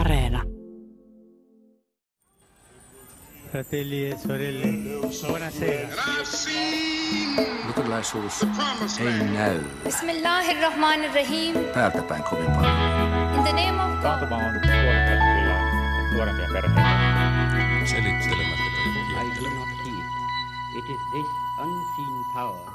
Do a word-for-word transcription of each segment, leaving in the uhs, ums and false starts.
Areena. Fratelli e sorelle, buonasera. Nykylaisuus ei näy. Bismillahirrahmanirrahim. Päältäpäin kovin paljon. In the name of God. Taantuma on suorittanut nuorempia perheitä. Selittelemättä kaikki. It is this unseen power.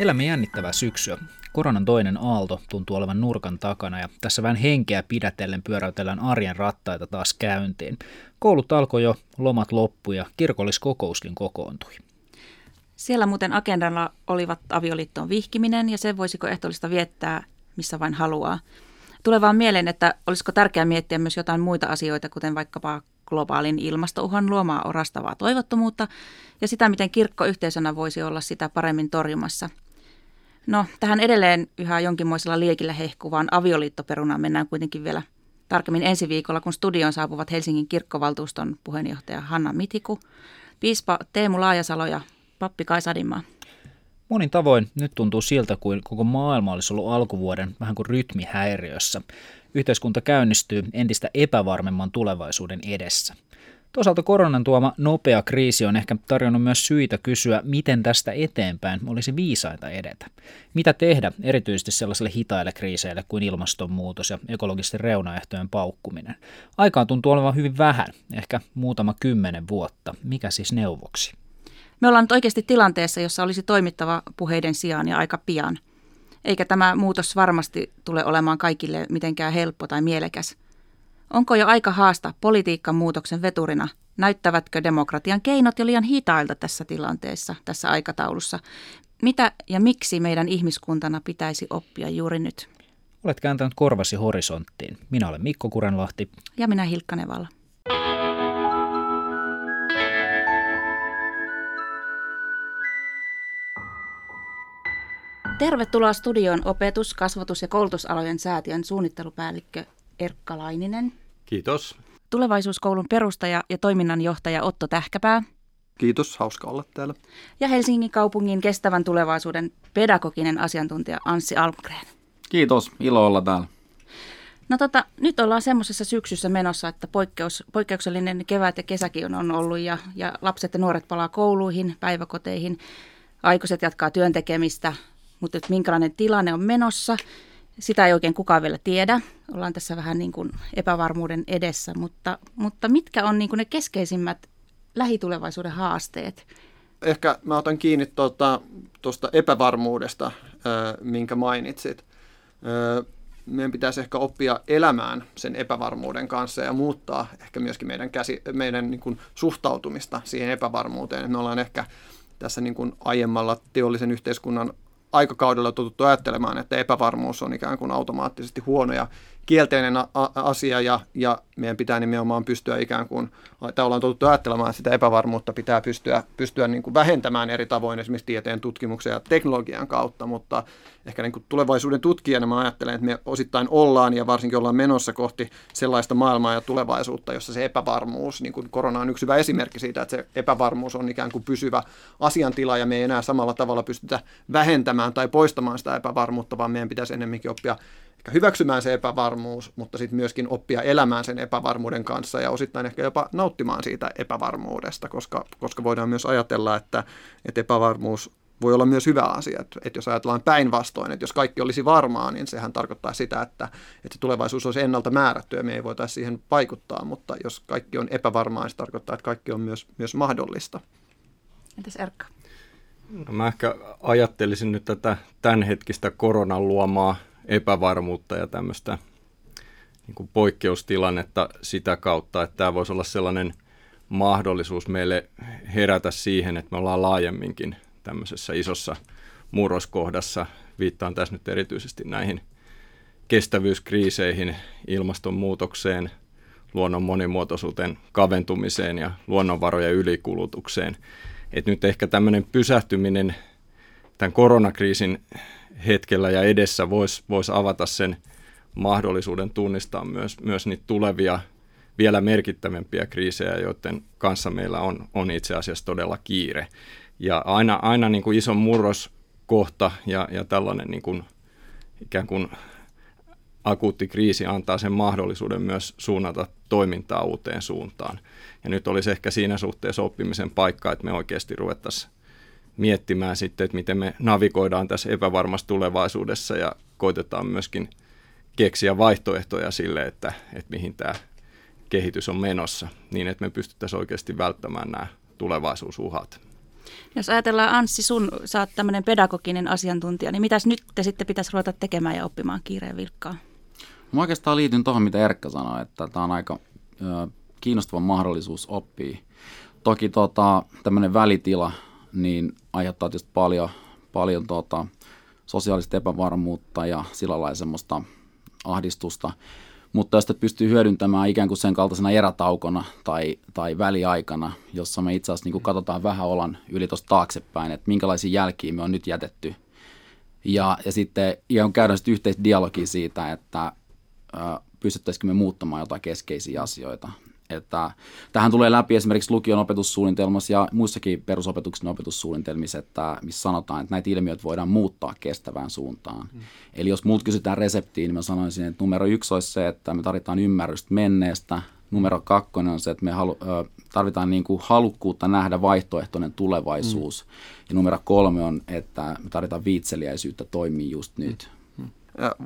Elämme jännittävää syksyä. Koronan toinen aalto tuntuu olevan nurkan takana ja tässä vähän henkeä pidätellen pyöräytellään arjen rattaita taas käyntiin. Koulut alkoi jo, lomat loppui ja kirkolliskokouskin kokoontui. Siellä muuten agendalla olivat avioliittoon vihkiminen ja sen voisiko ehtoollista viettää missä vain haluaa. Tulee vaan mieleen, että olisiko tärkeää miettiä myös jotain muita asioita, kuten vaikkapa globaalin ilmastouhan luomaa orastavaa toivottomuutta ja sitä, miten kirkko yhteisönä voisi olla sitä paremmin torjumassa. No, tähän edelleen yhä jonkinmoisella liekillä hehkuvaan avioliittoperunaan mennään kuitenkin vielä tarkemmin ensi viikolla, kun studioon saapuvat Helsingin kirkkovaltuuston puheenjohtaja Hanna Mitiku, piispa Teemu Laajasalo ja pappi Kaisa Monin. Monin tavoin nyt tuntuu siltä, kuin koko maailma olisi ollut alkuvuoden vähän kuin rytmihäiriössä. Yhteiskunta käynnistyy entistä epävarmemman tulevaisuuden edessä. Toisaalta koronan tuoma nopea kriisi on ehkä tarjonnut myös syitä kysyä, miten tästä eteenpäin olisi viisaita edetä. Mitä tehdä erityisesti sellaisille hitaille kriiseille kuin ilmastonmuutos ja ekologisten reunaehtojen paukkuminen? Aikaa tuntuu olevan hyvin vähän, ehkä muutama kymmenen vuotta. Mikä siis neuvoksi? Me ollaan nyt oikeasti tilanteessa, jossa olisi toimittava puheiden sijaan ja aika pian. Eikä tämä muutos varmasti tule olemaan kaikille mitenkään helppo tai mielekäs. Onko jo aika haastaa politiikan muutoksen veturina? Näyttävätkö demokratian keinot jo liian hitailta tässä tilanteessa, tässä aikataulussa? Mitä ja miksi meidän ihmiskuntana pitäisi oppia juuri nyt? Olet kääntänyt korvasi horisonttiin. Minä olen Mikko Kurenlahti. Ja minä Hilkka Nevala. Tervetuloa studioon opetus-, kasvatus- ja koulutusalojen säätiön suunnittelupäällikkö Erkka Laininen. Kiitos. Tulevaisuuskoulun perustaja ja toiminnanjohtaja Otto Tähkäpää. Kiitos, hauska olla täällä. Ja Helsingin kaupungin kestävän tulevaisuuden pedagoginen asiantuntija Anssi Almgren. Kiitos, ilo olla täällä. No tota, nyt ollaan semmoisessa syksyssä menossa, että poikkeus, poikkeuksellinen kevät ja kesäkin on ollut ja, ja lapset ja nuoret palaa kouluihin, päiväkoteihin, aikuiset jatkaa työn tekemistä. Mutta minkälainen tilanne on menossa, sitä ei oikein kukaan vielä tiedä. Ollaan tässä vähän niin kuin epävarmuuden edessä, mutta, mutta mitkä on niin kuin ne keskeisimmät lähitulevaisuuden haasteet? Ehkä mä otan kiinni tuota, tuosta epävarmuudesta, minkä mainitsit. Meidän pitäisi ehkä oppia elämään sen epävarmuuden kanssa ja muuttaa ehkä myöskin meidän, käsi, meidän niin kuin suhtautumista siihen epävarmuuteen. Me ollaan ehkä tässä niin kuin aiemmalla teollisen yhteiskunnan aikakaudella tututtu ajattelemaan, että epävarmuus on ikään kuin automaattisesti huono ja kielteinen a- asia ja, ja meidän pitää nimenomaan pystyä ikään kuin, tai ollaan tututtu ajattelemaan, että sitä epävarmuutta pitää pystyä, pystyä niin kuin vähentämään eri tavoin esimerkiksi tieteen, tutkimuksen ja teknologian kautta, mutta ehkä niin kuin tulevaisuuden tutkijana mä ajattelen, että me osittain ollaan ja varsinkin ollaan menossa kohti sellaista maailmaa ja tulevaisuutta, jossa se epävarmuus, niin kuin korona on yksi hyvä esimerkki siitä, että se epävarmuus on ikään kuin pysyvä asiantila ja me ei enää samalla tavalla pystytä vähentämään tai poistamaan sitä epävarmuutta, vaan meidän pitäisi enemmänkin oppia ehkä hyväksymään se epävarmuus, mutta sitten myöskin oppia elämään sen epävarmuuden kanssa ja osittain ehkä jopa nauttimaan siitä epävarmuudesta, koska, koska voidaan myös ajatella, että, että epävarmuus voi olla myös hyvä asia. Että, että jos ajatellaan päinvastoin, että jos kaikki olisi varmaa, niin sehän tarkoittaa sitä, että, että tulevaisuus olisi ennalta määrätty ja me ei voitaisiin siihen vaikuttaa, mutta jos kaikki on epävarmaa, niin se tarkoittaa, että kaikki on myös, myös mahdollista. Entäs Erkka? No mä ehkä ajattelisin nyt tätä tämänhetkistä koronan luomaa epävarmuutta ja tämmöistä niin kuin poikkeustilannetta sitä kautta, että tämä voisi olla sellainen mahdollisuus meille herätä siihen, että me ollaan laajemminkin tämmöisessä isossa murroskohdassa. Viittaan tässä nyt erityisesti näihin kestävyyskriiseihin, ilmastonmuutokseen, luonnon monimuotoisuuteen kaventumiseen ja luonnonvarojen ylikulutukseen. Et nyt ehkä tämmöinen pysähtyminen tämän koronakriisin hetkellä ja edessä voisi vois avata sen mahdollisuuden tunnistaa myös, myös niitä tulevia, vielä merkittävämpiä kriisejä, joiden kanssa meillä on, on itse asiassa todella kiire. Ja aina, aina niin kuin iso murroskohta ja, ja tällainen niin kuin, ikään kuin akuutti kriisi antaa sen mahdollisuuden myös suunnata toimintaa uuteen suuntaan. Ja nyt olisi ehkä siinä suhteessa oppimisen paikka, että me oikeasti ruvettaisiin miettimään sitten, että miten me navigoidaan tässä epävarmassa tulevaisuudessa ja koitetaan myöskin keksiä vaihtoehtoja sille, että, että mihin tämä kehitys on menossa, niin että me pystyttäisiin oikeasti välttämään nämä tulevaisuusuhat. Jos ajatellaan, Anssi, sun, sä oot tämmöinen pedagoginen asiantuntija, niin mitäs nyt te sitten pitäisi ruveta tekemään ja oppimaan kiireen vilkkaa? Mä oikeastaan liityn tuohon, mitä Erkka sanoi, että tämä on aika ö, kiinnostava mahdollisuus oppia. Toki tota, tämmöinen välitila niin aiheuttaa tietysti paljon, paljon tota, sosiaalista epävarmuutta ja sillä lailla semmoista ahdistusta, mutta jos sitä pystyy hyödyntämään ikään kuin sen kaltaisena erätaukona tai, tai väliaikana, jossa me itse asiassa niin kuin katsotaan vähän olan yli tuosta taaksepäin, että minkälaisia jälkiä me on nyt jätetty. Ja, ja sitten ja käydään sitten yhteistä dialogia siitä, että ö, pystyttäisikö me muuttamaan jotain keskeisiä asioita. Että tähän tulee läpi esimerkiksi lukion opetussuunnitelmassa ja muissakin perusopetuksen opetussuunnitelmissa, että missä sanotaan, että näitä ilmiöt voidaan muuttaa kestävään suuntaan. Mm. Eli jos muut kysytään reseptiin, niin mä sanoisin, että numero yksi olisi se, että me tarvitaan ymmärrystä menneestä. Numero kakkonen on se, että me halu- tarvitaan niin kuin halukkuutta nähdä vaihtoehtoinen tulevaisuus. Mm. Ja numero kolme on, että me tarvitaan viitseliäisyyttä toimia just nyt. Mm.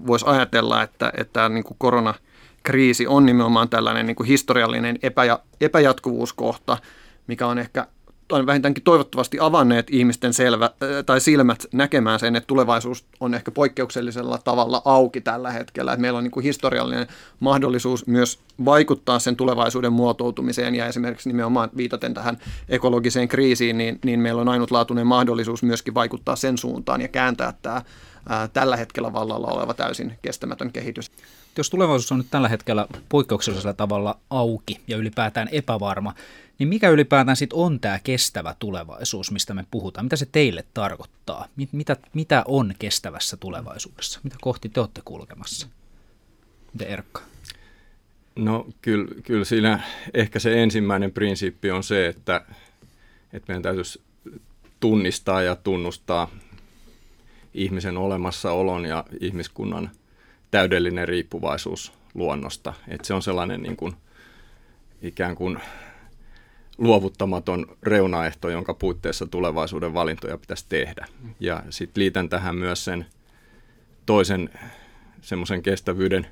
Voisi ajatella, että, että niin kuin korona kriisi on nimenomaan tällainen niin kuin historiallinen epä, epäjatkuvuuskohta, mikä on ehkä on vähintäänkin toivottavasti avanneet ihmisten selvä, tai silmät näkemään sen, että tulevaisuus on ehkä poikkeuksellisella tavalla auki tällä hetkellä. Että meillä on niin kuin historiallinen mahdollisuus myös vaikuttaa sen tulevaisuuden muotoutumiseen ja esimerkiksi nimenomaan viitaten tähän ekologiseen kriisiin, niin, niin meillä on ainutlaatuinen mahdollisuus myöskin vaikuttaa sen suuntaan ja kääntää tämä ää, tällä hetkellä vallalla oleva täysin kestämätön kehitys. Jos tulevaisuus on nyt tällä hetkellä poikkeuksellisella tavalla auki ja ylipäätään epävarma, niin mikä ylipäätään sitten on tämä kestävä tulevaisuus, mistä me puhutaan? Mitä se teille tarkoittaa? Mitä, mitä on kestävässä tulevaisuudessa? Mitä kohti te olette kulkemassa? Miten Erkka? No kyllä, kyllä siinä ehkä se ensimmäinen prinsiippi on se, että, että meidän täytyisi tunnistaa ja tunnustaa ihmisen olemassaolon ja ihmiskunnan täydellinen riippuvaisuus luonnosta. Että se on sellainen niin kuin, ikään kuin luovuttamaton reunaehto, jonka puitteissa tulevaisuuden valintoja pitäisi tehdä. Ja sitten liitän tähän myös sen toisen semmoisen kestävyyden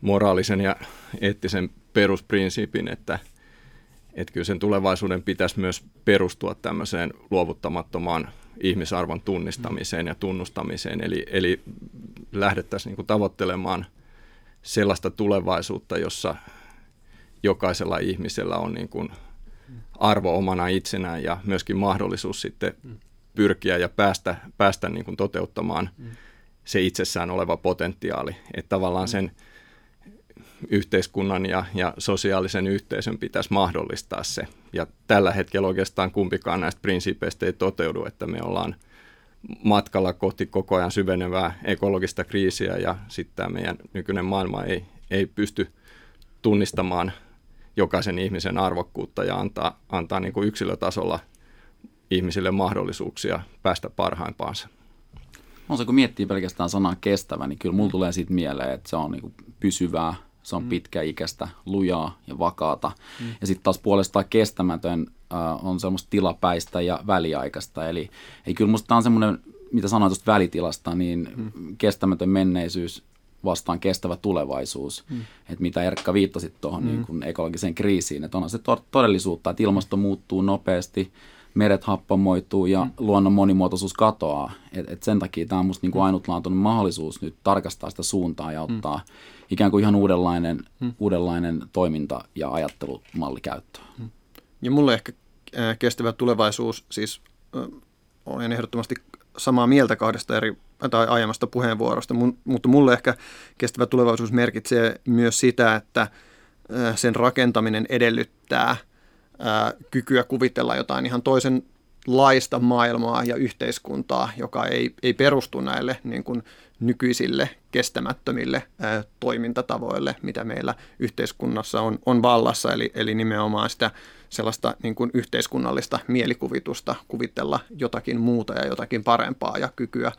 moraalisen ja eettisen perusprinsiipin, että et kyllä sen tulevaisuuden pitäisi myös perustua tämmöiseen luovuttamattomaan ihmisarvon tunnistamiseen ja tunnustamiseen, eli, eli lähdettäisiin niin kuin tavoittelemaan sellaista tulevaisuutta, jossa jokaisella ihmisellä on niin kuin arvo omana itsenään ja myöskin mahdollisuus sitten pyrkiä ja päästä, päästä niin kuin toteuttamaan se itsessään oleva potentiaali. Että tavallaan sen yhteiskunnan ja, ja sosiaalisen yhteisön pitäisi mahdollistaa se. Ja tällä hetkellä oikeastaan kumpikaan näistä prinsiipeistä ei toteudu, että me ollaan matkalla kohti koko ajan syvenevää ekologista kriisiä ja sitten tämä meidän nykyinen maailma ei, ei pysty tunnistamaan jokaisen ihmisen arvokkuutta ja antaa, antaa niin kuin yksilötasolla ihmisille mahdollisuuksia päästä parhaimpaansa. No se kun miettii pelkästään sanaa kestävä, niin kyllä mulla tulee siitä mieleen, että se on niin kuin pysyvää, se on mm. pitkäikäistä, lujaa ja vakaata. Mm. Ja sitten taas puolestaan kestämätön äh, on semmoista tilapäistä ja väliaikaista. Eli ei, kyllä musta tämä on semmoinen, mitä sanoin tuosta välitilasta, niin mm. kestämätön menneisyys vastaan kestävä tulevaisuus. Mm. Että mitä Erkka viittasit tuohon mm. niin kuin ekologiseen kriisiin, että onhan se to- todellisuutta, että ilmasto muuttuu nopeasti, meret happamoituu ja mm. luonnon monimuotoisuus katoaa. Et, et sen takia tämä on musta niinku ainutlaatuinen mahdollisuus nyt tarkastaa sitä suuntaa ja ottaa mm. ikään kuin ihan uudenlainen, mm. uudenlainen toiminta- ja ajattelumalli käyttöön. Ja mulle ehkä kestävä tulevaisuus, siis äh, olen ehdottomasti samaa mieltä kahdesta eri tai aiemmasta puheenvuorosta, mun, mutta mulle ehkä kestävä tulevaisuus merkitsee myös sitä, että äh, sen rakentaminen edellyttää kykyä kuvitella jotain ihan toisenlaista maailmaa ja yhteiskuntaa, joka ei, ei perustu näille niin kuin nykyisille kestämättömille ää, toimintatavoille, mitä meillä yhteiskunnassa on, on vallassa, eli, eli nimenomaan sitä sellaista niin kuin yhteiskunnallista mielikuvitusta, kuvitella jotakin muuta ja jotakin parempaa ja kykyä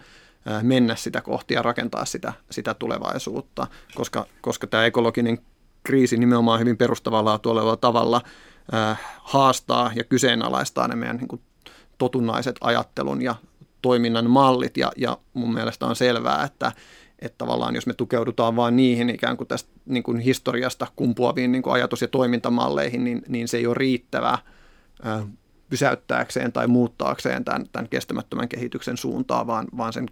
mennä sitä kohti ja rakentaa sitä, sitä tulevaisuutta, koska, koska tämä ekologinen kriisi nimenomaan hyvin perustavaa laatua olevalla tavalla äh, haastaa ja kyseenalaistaa ne meidän niin kuin totunnaiset ajattelun ja toiminnan mallit, ja, ja mun mielestä on selvää, että, että tavallaan jos me tukeudutaan vaan niihin ikään kuin tästä niin kuin historiasta kumpuaviin niin kuin ajatus- ja toimintamalleihin, niin, niin se ei ole riittävää äh, pysäyttääkseen tai muuttaakseen tämän, tämän kestämättömän kehityksen suuntaa, vaan, vaan sen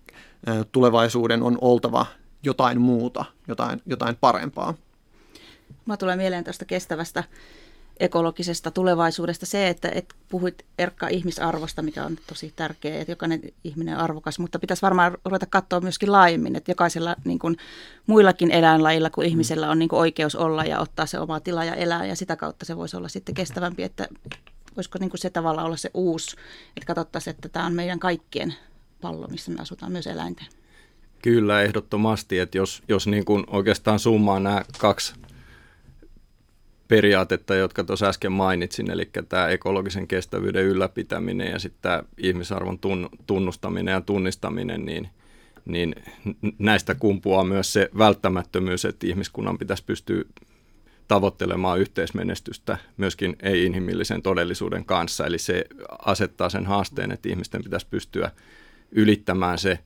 äh, tulevaisuuden on oltava jotain muuta, jotain, jotain parempaa. Mä tulee mieleen tästä kestävästä ekologisesta tulevaisuudesta se, että et puhuit Erkka ihmisarvosta, mikä on tosi tärkeää, että jokainen ihminen on arvokas, mutta pitäisi varmaan ruveta katsoa myöskin laajemmin, että jokaisella niin kuin muillakin eläinlajilla kuin ihmisellä on niin kuin oikeus olla ja ottaa se oma tila ja elää, ja sitä kautta se voisi olla sitten kestävämpi, että voisiko niin kuin se tavalla olla se uusi, että katsottaisiin, että tämä on meidän kaikkien pallo, missä me asutaan, myös eläinten. Kyllä, ehdottomasti, että jos, jos niin kuin oikeastaan summaa nämä kaksi periaatetta, jotka tuossa äsken mainitsin, eli tämä ekologisen kestävyyden ylläpitäminen ja sitten tämä ihmisarvon tunnustaminen ja tunnistaminen, niin, niin näistä kumpuaa myös se välttämättömyys, että ihmiskunnan pitäisi pystyä tavoittelemaan yhteismenestystä myöskin ei-inhimillisen todellisuuden kanssa, eli se asettaa sen haasteen, että ihmisten pitäisi pystyä ylittämään se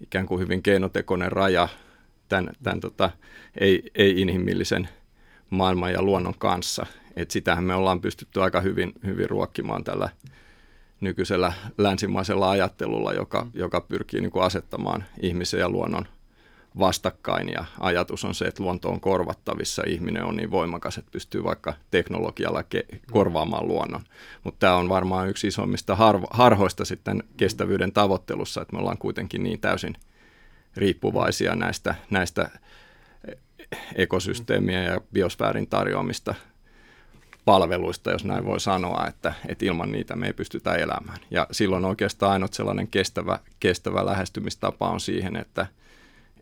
ikään kuin hyvin keinotekoinen raja tämän, tämän tota, ei, ei-inhimillisen maailman ja luonnon kanssa. Et sitähän me ollaan pystytty aika hyvin, hyvin ruokkimaan tällä nykyisellä länsimaisella ajattelulla, joka, joka pyrkii niin kuin asettamaan ihmisen ja luonnon vastakkain. Ja ajatus on se, että luonto on korvattavissa, ihminen on niin voimakas, että pystyy vaikka teknologialla ke- korvaamaan luonnon. Mutta tämä on varmaan yksi isommista harvo- harhoista sitten kestävyyden tavoittelussa, että me ollaan kuitenkin niin täysin riippuvaisia näistä, näistä ekosysteemiä ja biosfäärin tarjoamista palveluista, jos näin voi sanoa, että, että ilman niitä me ei pystytä elämään. Ja silloin oikeastaan ainut sellainen kestävä, kestävä lähestymistapa on siihen, että,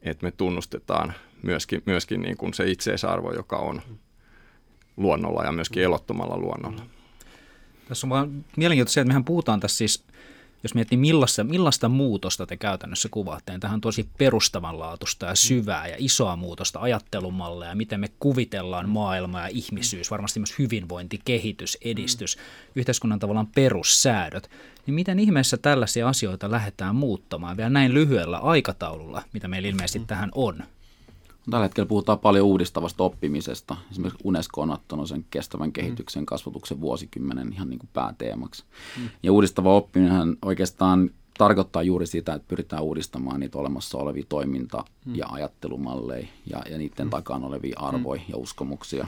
että me tunnustetaan myöskin, myöskin niin kuin se itseisarvo, joka on luonnolla ja myöskin elottomalla luonnolla. Tässä on vaan mielenkiintoista se, että mehän puhutaan tässä siis, jos miettii, millaista, millaista muutosta te käytännössä kuvaatte, niin tähän on tosi perustavanlaatuista ja syvää ja isoa muutosta ajattelumalleja, miten me kuvitellaan maailmaa ja ihmisyys, varmasti myös hyvinvointi, kehitys, edistys, yhteiskunnan tavallaan perussäädöt. Niin miten ihmeessä tällaisia asioita lähdetään muuttamaan vielä näin lyhyellä aikataululla, mitä meillä ilmeisesti tähän on? Tällä hetkellä puhutaan paljon uudistavasta oppimisesta. Esimerkiksi UNESCO on ottanut sen kestävän kehityksen kasvatuksen vuosikymmenen ihan niin kuin pääteemaksi. Mm. Ja uudistava oppiminenhan oikeastaan tarkoittaa juuri sitä, että pyritään uudistamaan niitä olemassa olevia toiminta- ja ajattelumalleja ja, ja niiden mm. takaan olevia arvoja mm. ja uskomuksia.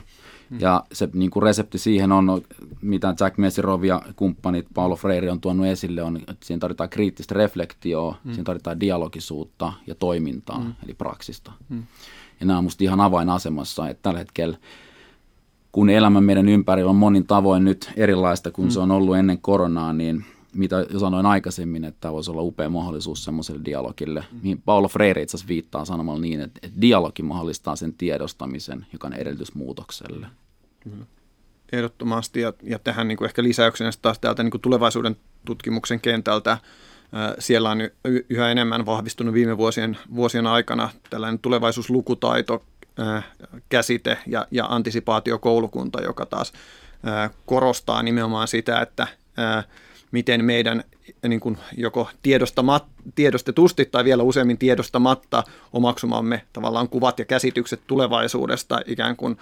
Mm. Ja se niin kuin resepti siihen on, mitä Jack Mezirow ja kumppanit Paulo Freire on tuonut esille, on, että siihen tarvitaan kriittistä reflektioa, mm. siihen tarvitaan dialogisuutta ja toimintaa, mm. eli praksista. Mm. Ja nämä on musta ihan avainasemassa, että tällä hetkellä, kun elämä meidän ympärillä on monin tavoin nyt erilaista kuin mm. se on ollut ennen koronaa, niin mitä jo sanoin aikaisemmin, että tämä voisi olla upea mahdollisuus semmoiselle dialogille, mihin Paulo Freire itse asiassa viittaa sanomalla niin, että dialogi mahdollistaa sen tiedostamisen, joka on edellytys muutokselle. Kyllä. Ehdottomasti, ja, ja tähän niin kuin ehkä lisäyksenä taas täältä niin kuin tulevaisuuden tutkimuksen kentältä, siellä on yhä enemmän vahvistunut viime vuosien, vuosien aikana tällainen tulevaisuuslukutaito, käsite ja, ja antisipaatiokoulukunta, joka taas korostaa nimenomaan sitä, että miten meidän niin kuin joko tiedostamat, tiedostetusti tai vielä useammin tiedostamatta omaksumamme tavallaan kuvat ja käsitykset tulevaisuudesta ikään kuin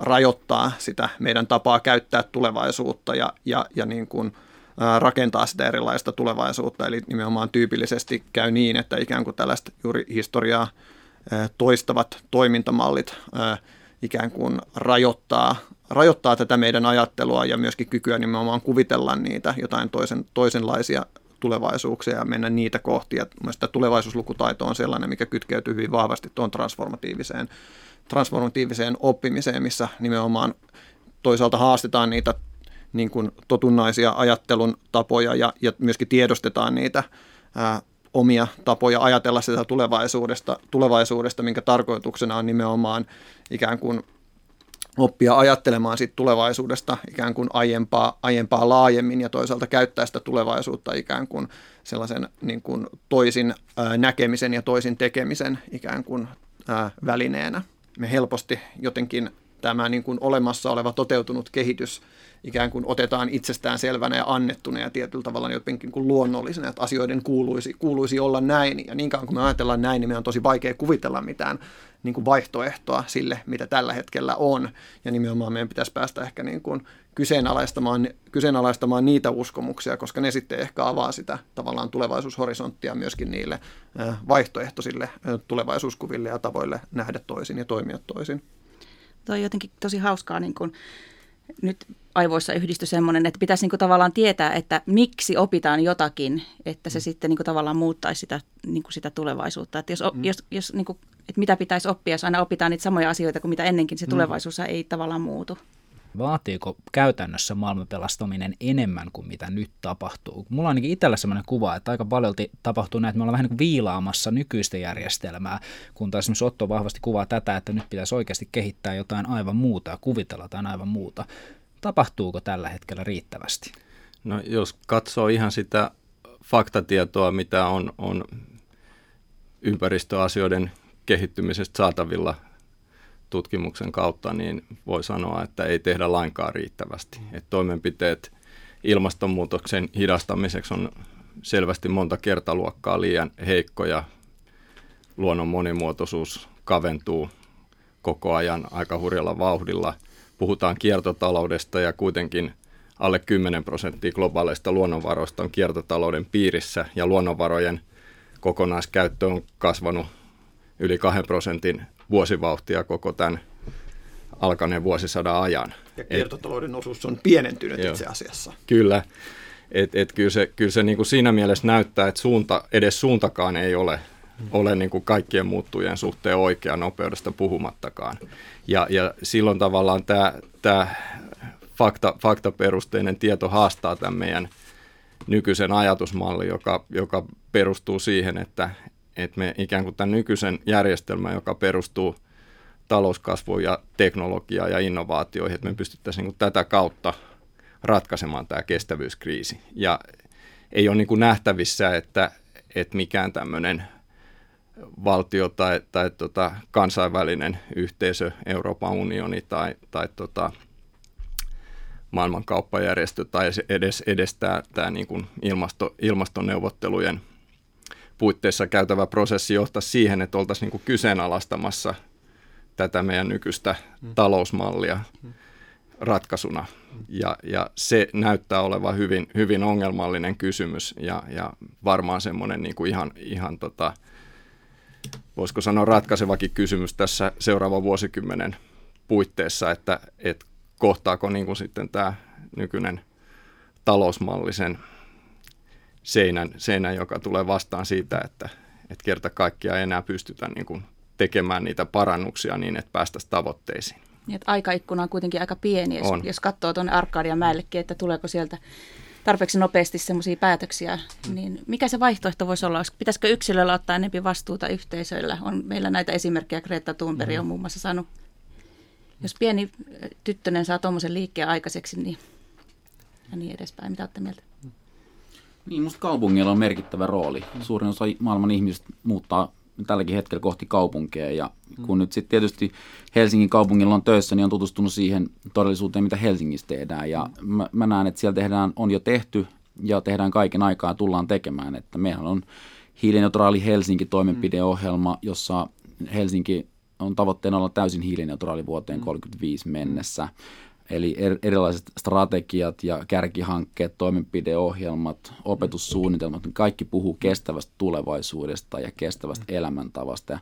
rajoittaa sitä meidän tapaa käyttää tulevaisuutta ja, ja, ja niin kuin rakentaa sitä erilaista tulevaisuutta, eli nimenomaan tyypillisesti käy niin, että ikään kuin tällaista juuri historiaa toistavat toimintamallit ikään kuin rajoittaa, rajoittaa tätä meidän ajattelua ja myöskin kykyä nimenomaan kuvitella niitä jotain toisen, toisenlaisia tulevaisuuksia ja mennä niitä kohti. Ja mielestäni tulevaisuuslukutaito on sellainen, mikä kytkeytyy hyvin vahvasti tuon transformatiiviseen, transformatiiviseen oppimiseen, missä nimenomaan toisaalta haastetaan niitä niin kuin totunnaisia ajattelun tapoja ja, ja myöskin tiedostetaan niitä ää, omia tapoja ajatella sitä tulevaisuudesta, tulevaisuudesta, minkä tarkoituksena on nimenomaan ikään kuin oppia ajattelemaan sit tulevaisuudesta ikään kuin aiempaa, aiempaa laajemmin ja toisaalta käyttää sitä tulevaisuutta ikään kuin sellaisen niin kuin toisin näkemisen ja toisin tekemisen ikään kuin ää, välineenä. Me helposti jotenkin tämä niin kuin olemassa oleva toteutunut kehitys ikään kuin otetaan itsestään selvänä ja annettuna ja tietyllä tavalla jotenkin kuin luonnollisena, että asioiden kuuluisi, kuuluisi olla näin. Ja niin kauan kun me ajatellaan näin, niin meidän on tosi vaikea kuvitella mitään niin kuin vaihtoehtoa sille, mitä tällä hetkellä on. Ja nimenomaan meidän pitäisi päästä ehkä niin kuin kyseenalaistamaan, kyseenalaistamaan niitä uskomuksia, koska ne sitten ehkä avaa sitä tavallaan tulevaisuushorisonttia myöskin niille vaihtoehtoisille tulevaisuuskuville ja tavoille nähdä toisin ja toimia toisin. Tuo on jotenkin tosi hauskaa niin kuin nyt aivoissa yhdistyi semmoinen, että pitäisi niinku tavallaan tietää, että miksi opitaan jotakin, että se mm. sitten niinku tavallaan muuttaisi sitä, niinku sitä tulevaisuutta. Että jos, mm. jos, jos, niinku, et mitä pitäisi oppia, jos aina opitaan niitä samoja asioita kuin mitä ennenkin, se tulevaisuus ei tavallaan muutu. Vaatiiko käytännössä maailman pelastaminen enemmän kuin mitä nyt tapahtuu? Mulla on ainakin itsellä sellainen kuva, että aika paljon tapahtuu näin, että me ollaan vähän niin kuin viilaamassa nykyistä järjestelmää, kun taas esimerkiksi Otto vahvasti kuvaa tätä, että nyt pitäisi oikeasti kehittää jotain aivan muuta ja kuvitella jotain aivan muuta. Tapahtuuko tällä hetkellä riittävästi? No jos katsoo ihan sitä faktatietoa, mitä on, on ympäristöasioiden kehittymisestä saatavilla tutkimuksen kautta, niin voi sanoa, että ei tehdä lainkaan riittävästi. Että toimenpiteet ilmastonmuutoksen hidastamiseksi on selvästi monta kertaluokkaa liian heikkoja. Luonnon monimuotoisuus kaventuu koko ajan aika hurjalla vauhdilla. Puhutaan kiertotaloudesta ja kuitenkin alle kymmenen prosenttia globaaleista luonnonvaroista on kiertotalouden piirissä ja luonnonvarojen kokonaiskäyttö on kasvanut yli kahden prosentin vuosivauhtia koko tämän alkaneen vuosisadan ajan. Ja kiertotalouden et, osuus on pienentynyt jo, itse asiassa. Kyllä, että et kyllä se, kyllä se niin kuin siinä mielessä näyttää, että suunta, edes suuntakaan ei ole, ole niin kuin kaikkien muuttujien suhteen oikea nopeudesta puhumattakaan. Ja, ja silloin tavallaan tämä, tämä fakta, faktaperusteinen tieto haastaa tämän meidän nykyisen ajatusmallin, joka, joka perustuu siihen, että että me ikään kuin tämän nykyisen järjestelmän, joka perustuu talouskasvuun ja teknologiaan ja innovaatioihin, että me pystyttäisiin niin kuin tätä kautta ratkaisemaan tämä kestävyyskriisi. Ja ei ole niin kuin nähtävissä, että, että mikään tämmöinen valtio tai, tai tota kansainvälinen yhteisö, Euroopan unioni tai, tai tota maailmankauppajärjestö tai edes, edes tämä, tämä niin kuin ilmasto, ilmastoneuvottelujen puitteissa käytävä prosessi johtaa siihen, että oltaisiin niin kuin kyseenalaistamassa tätä meidän nykyistä mm. talousmallia mm. ratkaisuna. Mm. Ja, ja se näyttää olevan hyvin, hyvin ongelmallinen kysymys ja, ja varmaan semmoinen niin kuin ihan, ihan tota, voisiko sanoa ratkaisevakin kysymys tässä seuraavan vuosikymmenen puitteissa, että et kohtaako niin kuin sitten tämä nykyinen talousmallisen Seinän, seinän, joka tulee vastaan siitä, että, että kerta kaikkiaan ei enää pystytä niin kuin tekemään niitä parannuksia niin, että päästäisiin tavoitteisiin. Niin, että aikaikkuna on kuitenkin aika pieni, jos, jos katsoo tuonne Arkadian mäellekin, että tuleeko sieltä tarpeeksi nopeasti sellaisia päätöksiä, hmm. niin mikä se vaihtoehto voisi olla? Pitäisikö yksilöllä ottaa enemmän vastuuta yhteisöillä? On meillä näitä esimerkkejä, Greta Thunberg hmm. on muun muassa saanut. Jos pieni tyttönen saa tuommoisen liikkeen aikaiseksi, niin ja niin edespäin. Mitä olette mieltä? Niin, musta kaupungilla on merkittävä rooli. Suurin osa maailman ihmisistä muuttaa tälläkin hetkellä kohti kaupunkeja. Ja kun nyt sitten tietysti Helsingin kaupungilla on töissä, niin on tutustunut siihen todellisuuteen, mitä Helsingissä tehdään. Ja mä, mä näen, että siellä tehdään, on jo tehty ja tehdään kaiken aikaa ja tullaan tekemään. Että meillä on hiilineutraali Helsinki-toimenpideohjelma, jossa Helsinki on tavoitteena olla täysin hiilineutraali vuoteen kolmekymmentäviisi mennessä. Eli erilaiset strategiat ja kärkihankkeet, toimenpideohjelmat, opetussuunnitelmat, niin kaikki puhuu kestävästä tulevaisuudesta ja kestävästä elämäntavasta.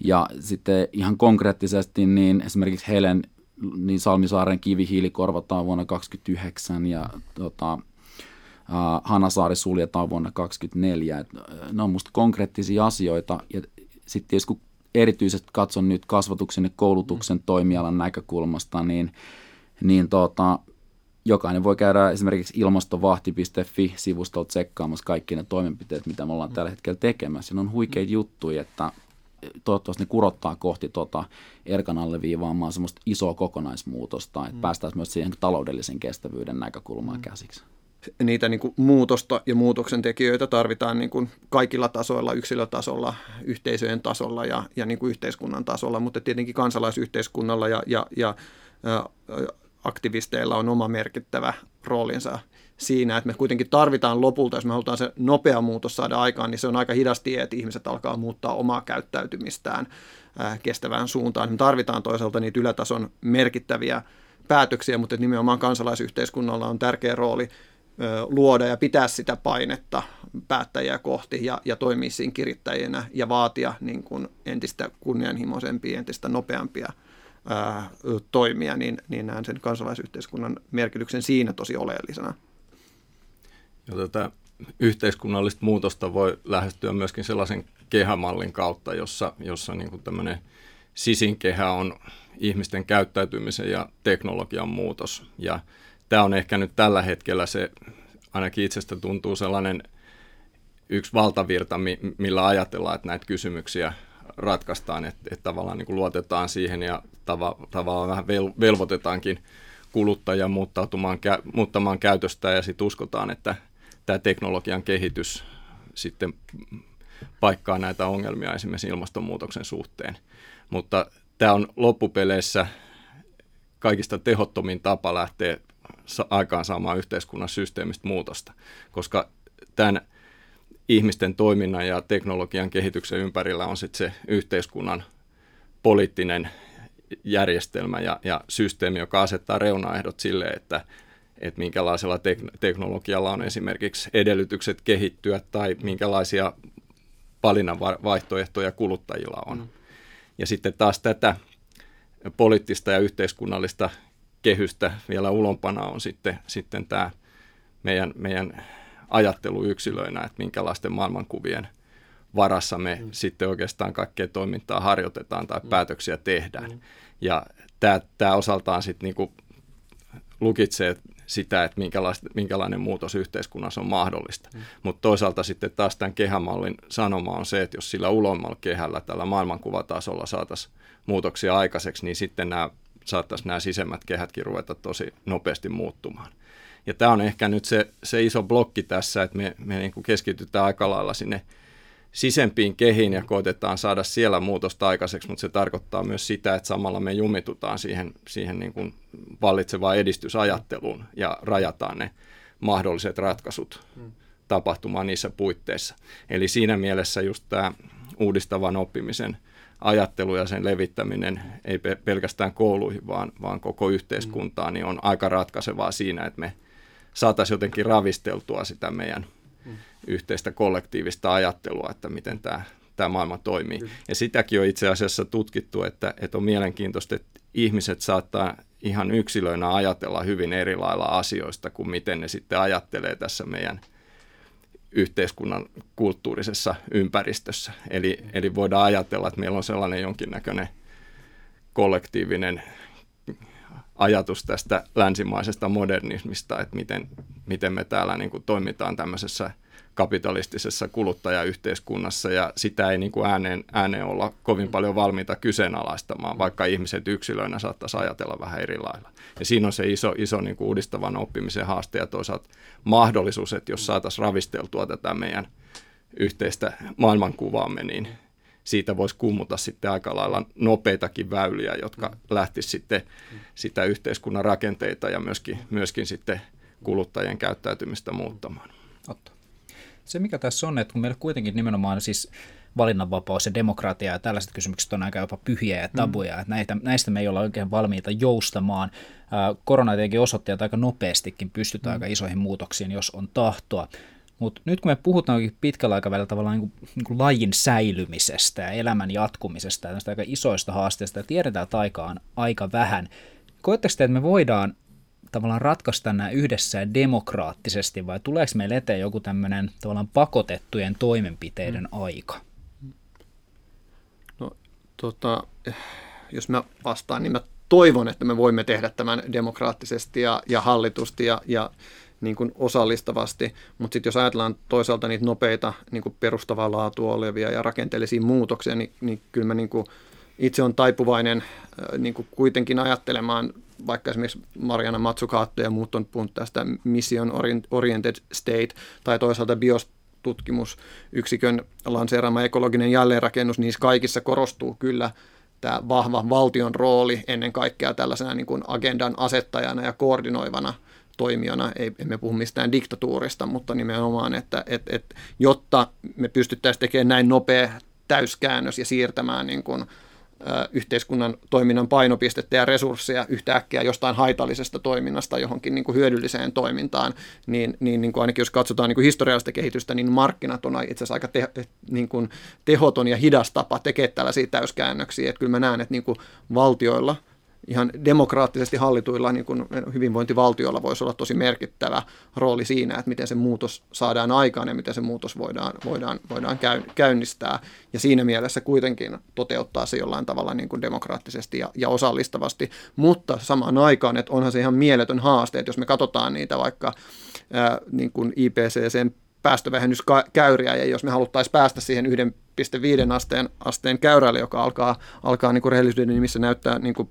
Ja sitten ihan konkreettisesti niin esimerkiksi Helen, niin Salmisaaren kivihiili korvataan vuonna kaksikymmentäyhdeksän ja tota, Hanna Saari suljetaan vuonna kaksikymmentäneljä. Et ne on musta konkreettisia asioita ja sitten jos kun erityisesti katson nyt kasvatuksen ja koulutuksen toimialan näkökulmasta, niin niin tota, jokainen voi käydä esimerkiksi ilmastovahti piste fi-sivustolta tsekkaamassa kaikki ne toimenpiteet, mitä me ollaan tällä hetkellä tekemässä. Ne on huikeita juttuja, että toivottavasti ne kurottaa kohti tota Erkan alleviivaamaan semmoista isoa kokonaismuutosta, että mm. päästään myös siihen taloudellisen kestävyyden näkökulmaan mm. käsiksi. Niitä niin kuin muutosta ja muutoksen tekijöitä tarvitaan niin kuin kaikilla tasoilla, yksilötasolla, yhteisöjen tasolla ja, ja niin kuin yhteiskunnan tasolla, mutta tietenkin kansalaisyhteiskunnalla ja, ja, ja aktivisteilla on oma merkittävä roolinsa siinä, että me kuitenkin tarvitaan lopulta, jos me halutaan se nopea muutos saada aikaan, niin se on aika hidas tie, että ihmiset alkaa muuttaa omaa käyttäytymistään kestävään suuntaan. Me tarvitaan toisaalta niitä ylätason merkittäviä päätöksiä, mutta nimenomaan kansalaisyhteiskunnalla on tärkeä rooli luoda ja pitää sitä painetta päättäjiä kohti ja, ja toimia siinä kirittäjinä ja vaatia niin kuin entistä kunnianhimoisempia, entistä nopeampia ää, toimia, niin, niin näen sen kansalaisyhteiskunnan merkityksen siinä tosi oleellisena. Ja tätä yhteiskunnallista muutosta voi lähestyä myöskin sellaisen kehämallin kautta, jossa, jossa niin kuin tämmöinen sisinkehä on ihmisten käyttäytymisen ja teknologian muutos ja tämä on ehkä nyt tällä hetkellä se, ainakin itsestä tuntuu sellainen yksi valtavirta, millä ajatellaan, että näitä kysymyksiä ratkaistaan, että, että tavallaan niin kuin luotetaan siihen ja tava, tavallaan vähän velvoitetaankin kuluttajia muuttautumaan, muuttamaan käytöstä ja sitten uskotaan, että tämä teknologian kehitys sitten paikkaa näitä ongelmia esimerkiksi ilmastonmuutoksen suhteen, mutta tämä on loppupeleissä kaikista tehottomin tapa lähteä aikaan saamaan yhteiskunnan systeemistä muutosta, koska tämän ihmisten toiminnan ja teknologian kehityksen ympärillä on sitten se yhteiskunnan poliittinen järjestelmä ja, ja systeemi, joka asettaa reunaehdot sille, että, että minkälaisella tek- teknologialla on esimerkiksi edellytykset kehittyä tai minkälaisia valinnan vaihtoehtoja kuluttajilla on. Ja sitten taas tätä poliittista ja yhteiskunnallista kehystä vielä ulompana on sitten, sitten tämä meidän, meidän ajattelu yksilöinä, että minkälaisten maailmankuvien varassa me mm. sitten oikeastaan kaikkea toimintaa harjoitetaan tai mm. päätöksiä tehdään. Mm. Ja tämä, tämä osaltaan sitten niinku lukitsee sitä, että minkälainen muutos yhteiskunnassa on mahdollista. Mm. Mutta toisaalta sitten taas tämän kehämallin sanoma on se, että jos sillä ulommalla kehällä tällä maailmankuvatasolla saataisiin muutoksia aikaiseksi, niin sitten nämä saattaisi nämä sisemmät kehätkin ruveta tosi nopeasti muuttumaan. Ja tämä on ehkä nyt se, se iso blokki tässä, että me, me niin kuin keskitytään aika lailla sinne sisempiin kehiin ja koitetaan saada siellä muutosta aikaiseksi, mutta se tarkoittaa myös sitä, että samalla me jumitutaan siihen, siihen niin kuin vallitsevaan edistysajatteluun ja rajataan ne mahdolliset ratkaisut tapahtumaan niissä puitteissa. Eli siinä mielessä just tämä uudistavan oppimisen ajattelu ja sen levittäminen ei pelkästään kouluihin, vaan, vaan koko yhteiskuntaan, niin on aika ratkaisevaa siinä, että me saataisiin jotenkin ravisteltua sitä meidän mm. yhteistä kollektiivista ajattelua, että miten tämä, tämä maailma toimii. Mm. Ja sitäkin on itse asiassa tutkittu, että, että on mielenkiintoista, että ihmiset saattaa ihan yksilöinä ajatella hyvin eri lailla asioista kuin miten ne sitten ajattelee tässä meidän yhteiskunnan kulttuurisessa ympäristössä. Eli, eli voidaan ajatella, että meillä on sellainen jonkinnäköinen kollektiivinen ajatus tästä länsimaisesta modernismista, että miten, miten me täällä niin kuin toimitaan tämmöisessä kapitalistisessa kuluttajayhteiskunnassa, ja sitä ei niin kuin ääneen, ääneen olla kovin paljon valmiita kyseenalaistamaan, vaikka ihmiset yksilöinä saattaisi ajatella vähän eri lailla. Ja siinä on se iso, iso niin kuin uudistavan oppimisen haaste ja toisaalta mahdollisuus, että jos saataisiin ravisteltua tätä meidän yhteistä maailmankuvaamme, niin siitä voisi kummuta sitten aika lailla nopeitakin väyliä, jotka lähtisivät sitten sitä yhteiskunnan rakenteita ja myöskin, myöskin sitten kuluttajien käyttäytymistä muuttamaan. Otto. Se mikä tässä on, että kun meillä kuitenkin nimenomaan siis valinnanvapaus ja demokratia ja tällaiset kysymykset on aika jopa pyhiä ja tabuja, mm. että näitä, näistä me ei olla oikein valmiita joustamaan. Korona tietenkin osoitti, että aika nopeastikin pystytään mm. aika isoihin muutoksiin, jos on tahtoa. Mutta nyt kun me puhutaan pitkällä aikavälillä tavallaan niin kuin, niin kuin lajin säilymisestä ja elämän jatkumisesta ja tästä aika isoista haasteista ja tiedetään, että aikaa on aika vähän, koetteko te, että me voidaan tavallaan ratkaista nämä yhdessä demokraattisesti, vai tuleeko meille eteen joku tämmöinen tavallaan pakotettujen toimenpiteiden mm. aika? No, tota, jos mä vastaan, niin mä toivon, että me voimme tehdä tämän demokraattisesti ja, ja hallitusti ja, ja, niin kuin osallistavasti, mutta sitten jos ajatellaan toisaalta niitä nopeita niin kuin perustavaa laatua olevia ja rakenteellisia muutoksia, niin, niin kyllä mä niin kuin itse olen taipuvainen niin kuin kuitenkin ajattelemaan, vaikka esimerkiksi Marjana Matsukaatto ja muut on puhunut tästä mission oriented state tai toisaalta bios tutkimusyksikön lanseeraama ekologinen jälleenrakennus, niissä kaikissa korostuu kyllä tämä vahva valtion rooli ennen kaikkea tällaisena niin kuin agendan asettajana ja koordinoivana toimijana. Ei, emme puhu mistään diktatuurista, mutta nimenomaan, että et, et, jotta me pystyttäisiin tekemään näin nopea täyskäännös ja siirtämään niin kuin, ä, yhteiskunnan toiminnan painopistettä ja resursseja yhtäkkiä jostain haitallisesta toiminnasta johonkin niin kuin hyödylliseen toimintaan, niin, niin, niin kuin ainakin jos katsotaan niin kuin historiallista kehitystä, niin markkinat on itse asiassa aika te, niin kuin tehoton ja hidas tapa tekee tällaisia täyskäännöksiä. Että kyllä mä näen, että niin kuin valtioilla, ihan demokraattisesti hallituilla niin kuin hyvinvointivaltiolla voisi olla tosi merkittävä rooli siinä, että miten se muutos saadaan aikaan ja miten se muutos voidaan, voidaan, voidaan käynnistää. Ja siinä mielessä kuitenkin toteuttaa se jollain tavalla niin kuin demokraattisesti ja, ja osallistavasti. Mutta samaan aikaan, että onhan se ihan mieletön haaste, että jos me katsotaan niitä vaikka ää, niin kuin I P C C:n päästövähennyskäyriä, ja jos me haluttaisiin päästä siihen yhden pilkku viiden asteen, asteen käyrälle, joka alkaa, alkaa niin kuin rehellisyyden nimissä näyttää niin kuin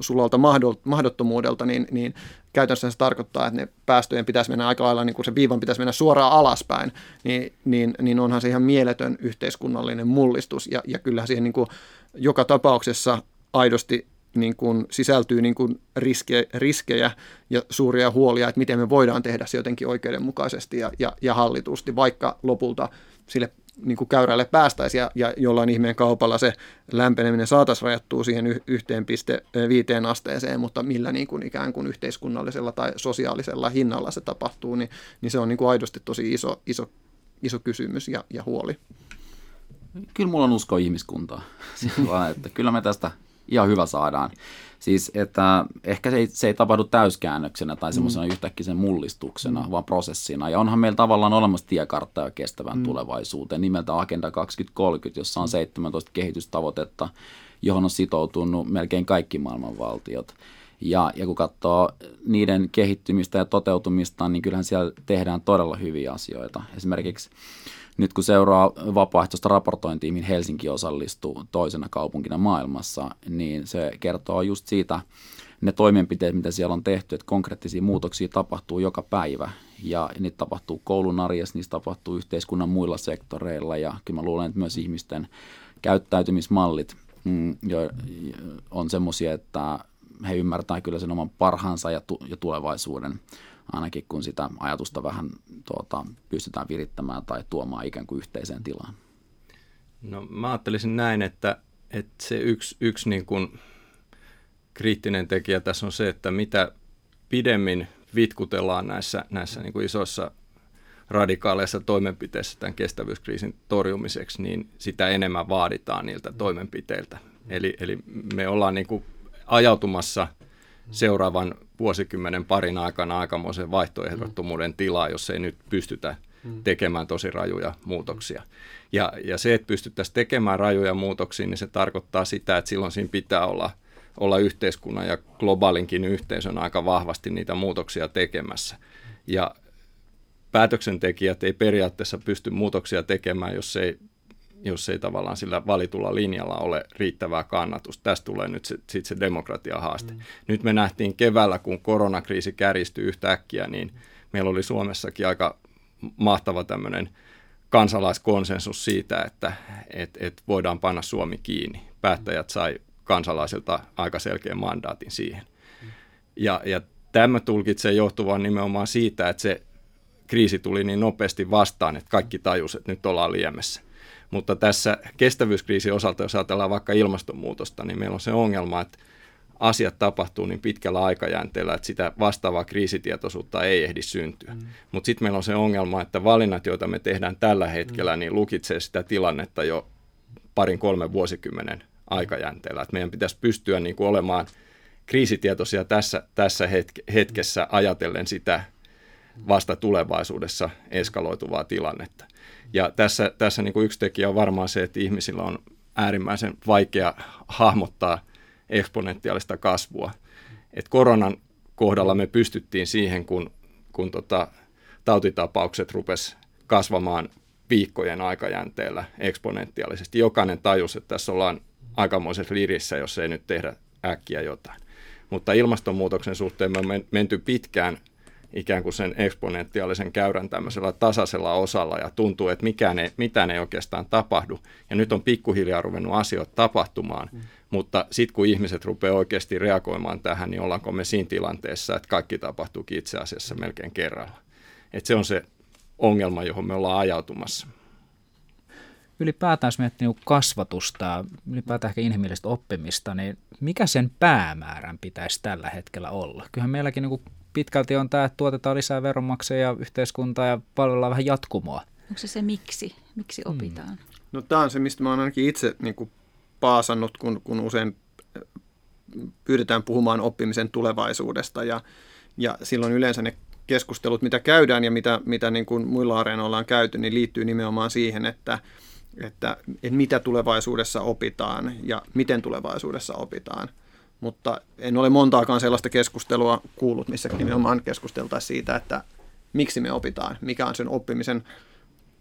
sulalta mahdottomuudelta, niin, niin käytännössä se tarkoittaa, että ne päästöjen pitäisi mennä aika lailla, niin kuin se viivan pitäisi mennä suoraan alaspäin, niin, niin, niin onhan se ihan mieletön yhteiskunnallinen mullistus, ja, ja kyllähän siihen niin kuin joka tapauksessa aidosti niin kuin sisältyy niin kuin riske, riskejä ja suuria huolia, että miten me voidaan tehdä se jotenkin oikeudenmukaisesti ja, ja, ja hallitusti, vaikka lopulta sille niin kuin käyrälle päästäisiin ja, ja jollain ihmeen kaupalla se lämpeneminen saataisiin rajattua siihen yhteen pilkku viiteen asteeseen, mutta millä niin kuin ikään kuin yhteiskunnallisella tai sosiaalisella hinnalla se tapahtuu, niin, niin se on niin kuin aidosti tosi iso, iso, iso kysymys ja, ja huoli. Kyllä mulla on usko ihmiskuntaa, että kyllä me tästä ihan hyvä saadaan. Siis, että ehkä se ei, se ei tapahdu täyskäännöksenä tai semmoisena mm. yhtäkkisen mullistuksena, mm. vaan prosessina. Ja onhan meillä tavallaan olemassa tiekartta ja kestävän mm. tulevaisuuteen nimeltä Agenda kaksituhattakolmekymmentä, jossa on seitsemäntoista kehitystavoitetta, johon on sitoutunut melkein kaikki maailman valtiot. Ja, ja kun katsoo niiden kehittymistä ja toteutumista, niin kyllähän siellä tehdään todella hyviä asioita. Esimerkiksi nyt kun seuraa vapaaehtoista raportointia, mihin Helsinki osallistuu toisena kaupunkina maailmassa, niin se kertoo just siitä ne toimenpiteet, mitä siellä on tehty, että konkreettisia muutoksia tapahtuu joka päivä. Ja niitä tapahtuu koulun arjessa, niitä tapahtuu yhteiskunnan muilla sektoreilla ja kyllä mä luulen, että myös ihmisten käyttäytymismallit on semmoisia, että he ymmärtää kyllä sen oman parhaansa ja, tu- ja tulevaisuuden, ainakin kun sitä ajatusta vähän tuota, pystytään virittämään tai tuomaan ikään kuin yhteiseen tilaan. No mä ajattelisin näin, että, että se yksi, yksi niin kuin kriittinen tekijä tässä on se, että mitä pidemmin vitkutellaan näissä, näissä niin kuin isoissa radikaaleissa toimenpiteissä tämän kestävyyskriisin torjumiseksi, niin sitä enemmän vaaditaan niiltä toimenpiteiltä. Eli, eli me ollaan niin kuin ajautumassa seuraavan vuosikymmenen parin aikana aikamoisen vaihtoehdottomuuden tilaa, jos ei nyt pystytä tekemään tosi rajuja muutoksia. Ja, ja se, että pystyttäisiin tekemään rajuja muutoksia, niin se tarkoittaa sitä, että silloin siinä pitää olla, olla yhteiskunnan ja globaalinkin yhteisön aika vahvasti niitä muutoksia tekemässä. Ja päätöksentekijät ei periaatteessa pysty muutoksia tekemään, jos ei jos ei tavallaan sillä valitulla linjalla ole riittävää kannatusta. Tästä tulee nyt sitten se, se demokratiahaaste. Mm. Nyt me nähtiin keväällä, kun koronakriisi kärjistyi yhtäkkiä, niin meillä oli Suomessakin aika mahtava tämmöinen kansalaiskonsensus siitä, että et, et voidaan panna Suomi kiinni. Päättäjät sai kansalaisilta aika selkeän mandaatin siihen. Ja, ja tämä tulkitsee johtuvan nimenomaan siitä, että se kriisi tuli niin nopeasti vastaan, että kaikki tajusivat, että nyt ollaan liemessä. Mutta tässä kestävyyskriisin osalta, jos ajatellaan vaikka ilmastonmuutosta, niin meillä on se ongelma, että asiat tapahtuu niin pitkällä aikajänteellä, että sitä vastaavaa kriisitietoisuutta ei ehdi syntyä. Mm. Mutta sitten meillä on se ongelma, että valinnat, joita me tehdään tällä hetkellä, niin lukitsee sitä tilannetta jo parin kolmen vuosikymmenen aikajänteellä. Et meidän pitäisi pystyä niin kuin olemaan kriisitietoisia tässä, tässä hetkessä ajatellen sitä vasta tulevaisuudessa eskaloituvaa tilannetta. Ja tässä, tässä niin kuin yksi tekijä on varmaan se, että ihmisillä on äärimmäisen vaikea hahmottaa eksponentiaalista kasvua. Et koronan kohdalla me pystyttiin siihen, kun kun tota, tautitapaukset rupesi kasvamaan viikkojen aikajänteellä eksponentiaalisesti. Jokainen tajusi, että tässä ollaan aikamoisessa lirissä, jos ei nyt tehdä äkkiä jotain. Mutta ilmastonmuutoksen suhteen me on menty pitkään ikään kuin sen eksponentiaalisen käyrän tämmöisellä tasaisella osalla, ja tuntuu, että mikään ei, mitään ei oikeastaan tapahdu. Ja nyt on pikkuhiljaa ruvennut asioita tapahtumaan, mm. mutta sitten kun ihmiset rupeaa oikeasti reagoimaan tähän, niin ollaanko me siinä tilanteessa, että kaikki tapahtuukin itse asiassa melkein kerralla. Et se on se ongelma, johon me ollaan ajautumassa. Ylipäätään, jos miettii kasvatusta, ylipäätään ehkä inhimillistä oppimista, niin mikä sen päämäärän pitäisi tällä hetkellä olla? Kyllähän meilläkin niin kuin pitkälti on tämä, että tuotetaan lisää veronmaksajia ja yhteiskuntaa ja palvellaan vähän jatkumoa. Onko se se miksi? Miksi opitaan? Hmm. No tämä on se, mistä mä oon ainakin itse niin kuin paasannut, kun, kun usein pyydetään puhumaan oppimisen tulevaisuudesta. Ja, ja silloin yleensä ne keskustelut, mitä käydään ja mitä, mitä niin kuin muilla areenoilla on käyty, niin liittyy nimenomaan siihen, että Että, että mitä tulevaisuudessa opitaan ja miten tulevaisuudessa opitaan. Mutta en ole montaakaan sellaista keskustelua kuullut, missä nimenomaan keskusteltaisiin siitä, että miksi me opitaan, mikä on sen oppimisen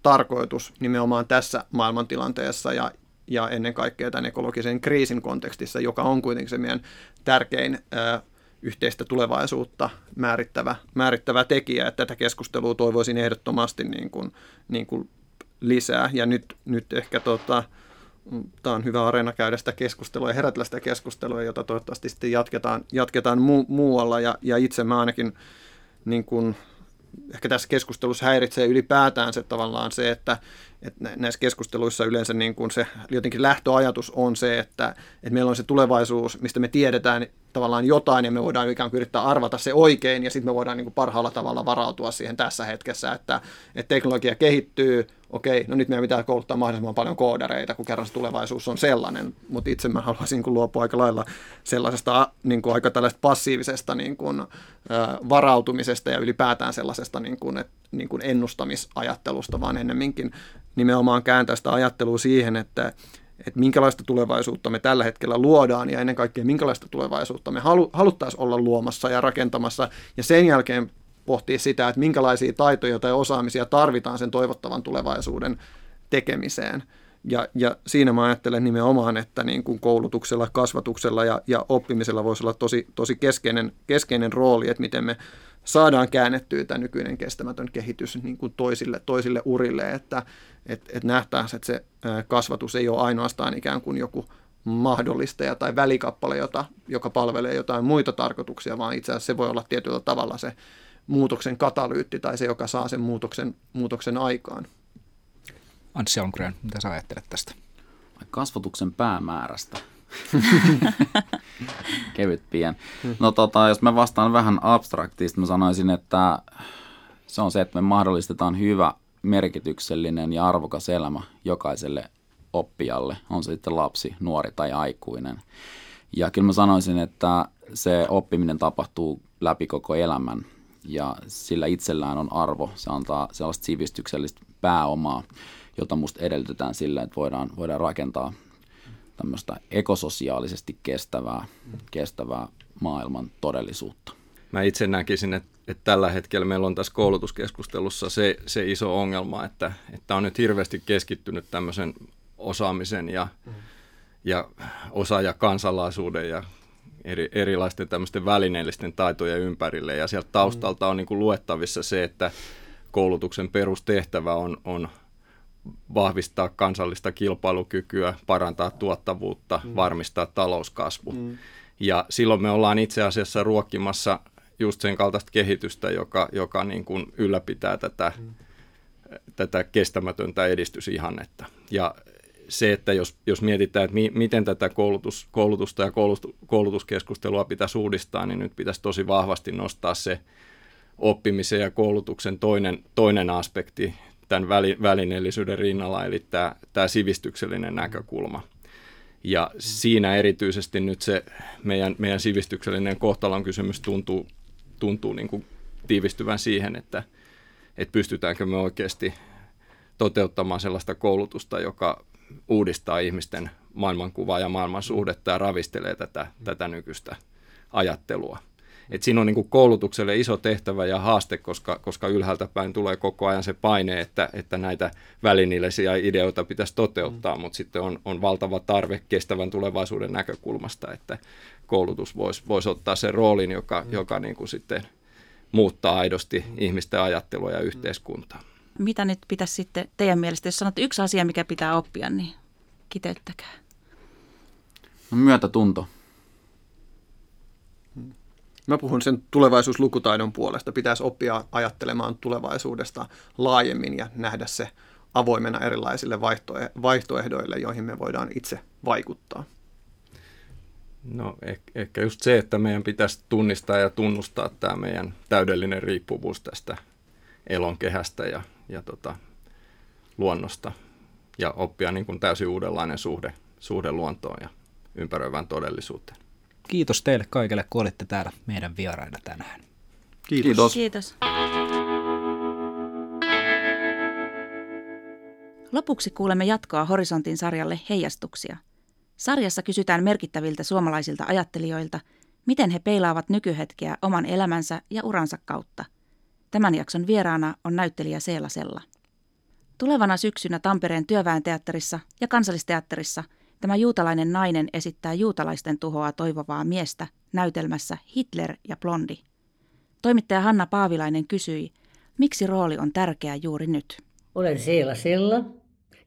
tarkoitus nimenomaan tässä maailmantilanteessa ja, ja ennen kaikkea tämän ekologisen kriisin kontekstissa, joka on kuitenkin se meidän tärkein ö, yhteistä tulevaisuutta määrittävä, määrittävä tekijä. Että tätä keskustelua toivoisin ehdottomasti niin kuin, niin kuin lisää. Ja nyt, nyt ehkä tota, tämä on hyvä areena käydä sitä keskustelua ja herätellä sitä keskustelua, jota toivottavasti sitten jatketaan, jatketaan mu- muualla. Ja, ja itse mä ainakin niin kun, ehkä tässä keskustelussa häiritsee ylipäätään se tavallaan se, että, että näissä keskusteluissa yleensä niin kun se jotenkin lähtöajatus on se, että, että meillä on se tulevaisuus, mistä me tiedetään tavallaan jotain ja me voidaan ikään kuin yrittää arvata se oikein ja sitten me voidaan niin kun parhaalla tavalla varautua siihen tässä hetkessä, että, että teknologia kehittyy. Okei, no nyt meidän pitää kouluttaa mahdollisimman paljon koodareita, kun kerran se tulevaisuus on sellainen, mutta itse mä haluaisin niin luopua aika lailla sellaisesta niin kuin, aika tällaista passiivisesta niin kuin, varautumisesta ja ylipäätään sellaisesta niin kuin, et, niin kuin ennustamisajattelusta, vaan ennemminkin nimenomaan kääntää sitä ajattelua siihen, että, että minkälaista tulevaisuutta me tällä hetkellä luodaan ja ennen kaikkea minkälaista tulevaisuutta me halu, haluttaisiin olla luomassa ja rakentamassa ja sen jälkeen pohtii sitä, että minkälaisia taitoja tai osaamisia tarvitaan sen toivottavan tulevaisuuden tekemiseen. Ja, ja siinä mä ajattelen nimenomaan, että niin kuin koulutuksella, kasvatuksella ja, ja oppimisella voisi olla tosi, tosi keskeinen, keskeinen rooli, että miten me saadaan käännettyä tämä nykyinen kestämätön kehitys niin kuin toisille, toisille urille, että et, et nähtäisiin, että se kasvatus ei ole ainoastaan ikään kuin joku mahdollistaja tai välikappale, jota, joka palvelee jotain muita tarkoituksia, vaan itse asiassa se voi olla tietyllä tavalla se muutoksen katalyytti tai se, joka saa sen muutoksen, muutoksen aikaan. Anssi Almgren, mitä sä ajattelet tästä? Kasvatuksen päämäärästä. Kevyt pien. No tota, jos mä vastaan vähän abstraktista, mä sanoisin, että se on se, että me mahdollistetaan hyvä, merkityksellinen ja arvokas elämä jokaiselle oppijalle, on se sitten lapsi, nuori tai aikuinen. Ja kyllä mä sanoisin, että se oppiminen tapahtuu läpi koko elämän. Ja sillä itsellään on arvo, se antaa sellaista sivistyksellistä pääomaa, jota musta edellytetään sillä, että voidaan, voidaan rakentaa tämmöistä ekososiaalisesti kestävää, kestävää maailman todellisuutta. Mä itse näkisin, että, että tällä hetkellä meillä on tässä koulutuskeskustelussa se, se iso ongelma, että, että on nyt hirveästi keskittynyt tämmöisen osaamisen ja, ja osaaja kansalaisuuden ja Eri, erilaisten tämmöisten välineellisten taitojen ympärille, ja sieltä taustalta on niin kuin luettavissa se, että koulutuksen perustehtävä on, on vahvistaa kansallista kilpailukykyä, parantaa tuottavuutta, mm. varmistaa talouskasvu. Mm. Ja silloin me ollaan itse asiassa ruokkimassa just sen kaltaista kehitystä, joka, joka niin kuin ylläpitää tätä, mm. tätä kestämätöntä edistysihannetta. Ja se, että jos, jos mietitään, että mi, miten tätä koulutus, koulutusta ja koulutus, koulutuskeskustelua pitäisi uudistaa, niin nyt pitäisi tosi vahvasti nostaa se oppimisen ja koulutuksen toinen, toinen aspekti tämän välineellisyyden rinnalla, eli tämä, tämä sivistyksellinen näkökulma. Ja siinä erityisesti nyt se meidän, meidän sivistyksellinen kohtalon kysymys tuntuu, tuntuu niin kuin tiivistyvän siihen, että, että pystytäänkö me oikeasti toteuttamaan sellaista koulutusta, joka uudistaa ihmisten maailmankuvaa ja maailmansuhdetta ja ravistelee tätä, tätä nykyistä ajattelua. Et siinä on niin kuin koulutukselle iso tehtävä ja haaste, koska, koska ylhäältä päin tulee koko ajan se paine, että, että näitä välineellisiä ideoita pitäisi toteuttaa, mm. mutta sitten on, on valtava tarve kestävän tulevaisuuden näkökulmasta, että koulutus voisi vois ottaa sen roolin, joka, mm. joka niin kuin sitten muuttaa aidosti mm. ihmisten ajattelua ja yhteiskuntaa. Mitä nyt pitäisi sitten teidän mielestä, jos sanotte yksi asia, mikä pitää oppia, niin kiteyttäkää. No, myötätunto. Mä puhun sen tulevaisuuslukutaidon puolesta. Pitäisi oppia ajattelemaan tulevaisuudesta laajemmin ja nähdä se avoimena erilaisille vaihtoehdoille, joihin me voidaan itse vaikuttaa. No ehkä just se, että meidän pitäisi tunnistaa ja tunnustaa tämä meidän täydellinen riippuvuus tästä elonkehästä ja, ja tota, luonnosta ja oppia niin kuin täysin uudenlainen suhde, suhde luontoon ja ympäröivään todellisuuteen. Kiitos teille kaikille, kun olitte täällä meidän vieraina tänään. Kiitos. Kiitos. Kiitos. Lopuksi kuulemme jatkoa Horisontin sarjalle Heijastuksia. Sarjassa kysytään merkittäviltä suomalaisilta ajattelijoilta, miten he peilaavat nykyhetkeä oman elämänsä ja uransa kautta. Tämän jakson vieraana on näyttelijä Seela Sella. Tulevana syksynä Tampereen Työväen Teatterissa ja Kansallisteatterissa tämä juutalainen nainen esittää juutalaisten tuhoa toivovaa miestä näytelmässä Hitler ja Blondi. Toimittaja Hanna Paavilainen kysyi, miksi rooli on tärkeä juuri nyt. Olen Seela Sella,